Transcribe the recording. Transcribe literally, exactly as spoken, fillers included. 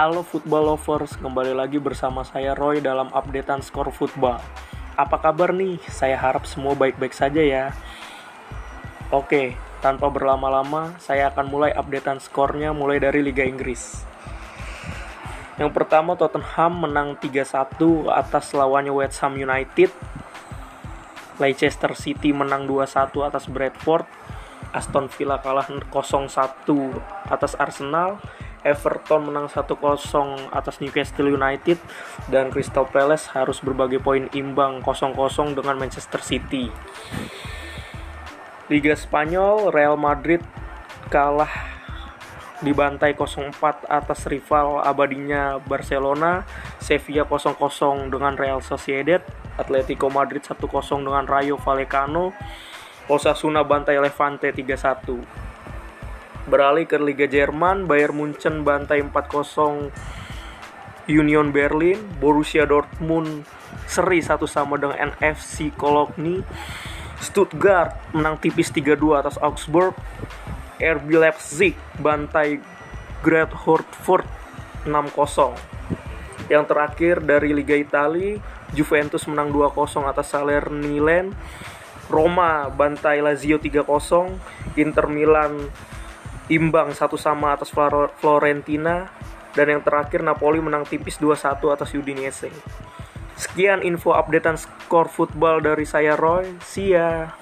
Halo Football Lovers, kembali lagi bersama saya Roy dalam updatean skor football. Apa kabar nih? Saya harap semua baik-baik saja ya. Oke, tanpa berlama-lama, saya akan mulai updatean skornya mulai dari Liga Inggris. Yang pertama, Tottenham menang tiga satu atas lawannya West Ham United. Leicester City menang dua satu atas Bradford. Aston Villa kalah nol satu atas Arsenal. Everton menang satu kosong atas Newcastle United, dan Crystal Palace harus berbagi poin imbang nol nol dengan Manchester City. Liga Spanyol, Real Madrid kalah dibantai nol empat atas rival abadinya Barcelona. Sevilla nol nol dengan Real Sociedad. Atletico Madrid satu kosong dengan Rayo Vallecano. Osasuna bantai Levante tiga satu. Beralih ke Liga Jerman, Bayern München bantai empat kosong Union Berlin. Borussia Dortmund seri satu sama dengan F C Köln. Stuttgart menang tipis tiga dua atas Augsburg. R B Leipzig bantai Greuther Fürth enam kosong. Yang terakhir dari Liga Italia, Juventus menang dua kosong atas Salernitana. Roma bantai Lazio tiga kosong. Inter Milan imbang satu sama atas Fiorentina, dan yang terakhir Napoli menang tipis dua satu atas Udinese. Sekian info updatean skor football dari saya Roy. See ya.